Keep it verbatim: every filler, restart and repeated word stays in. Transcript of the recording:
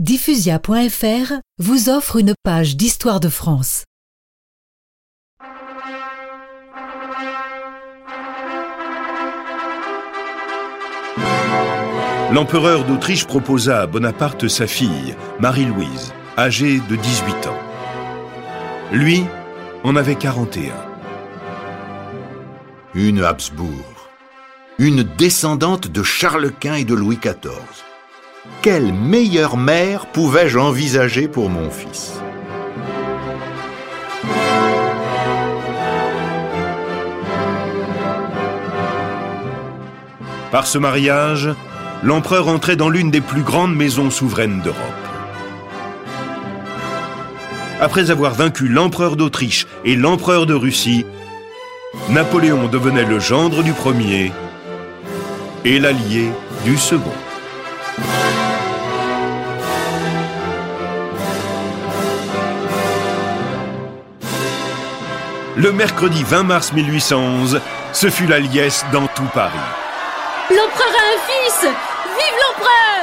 Diffusia point F R vous offre une page d'histoire de France. L'empereur d'Autriche proposa à Bonaparte sa fille, Marie-Louise, âgée de dix-huit ans. Lui en avait quarante et un. Une Habsbourg, une descendante de Charles Quint et de Louis quatorze. Quelle meilleure mère pouvais-je envisager pour mon fils ? Par ce mariage, l'empereur entrait dans l'une des plus grandes maisons souveraines d'Europe. Après avoir vaincu l'empereur d'Autriche et l'empereur de Russie, Napoléon devenait le gendre du premier et l'allié du second. Le mercredi vingt mars mille huit cent onze, ce fut la liesse dans tout Paris. L'empereur a un fils! Vive l'empereur!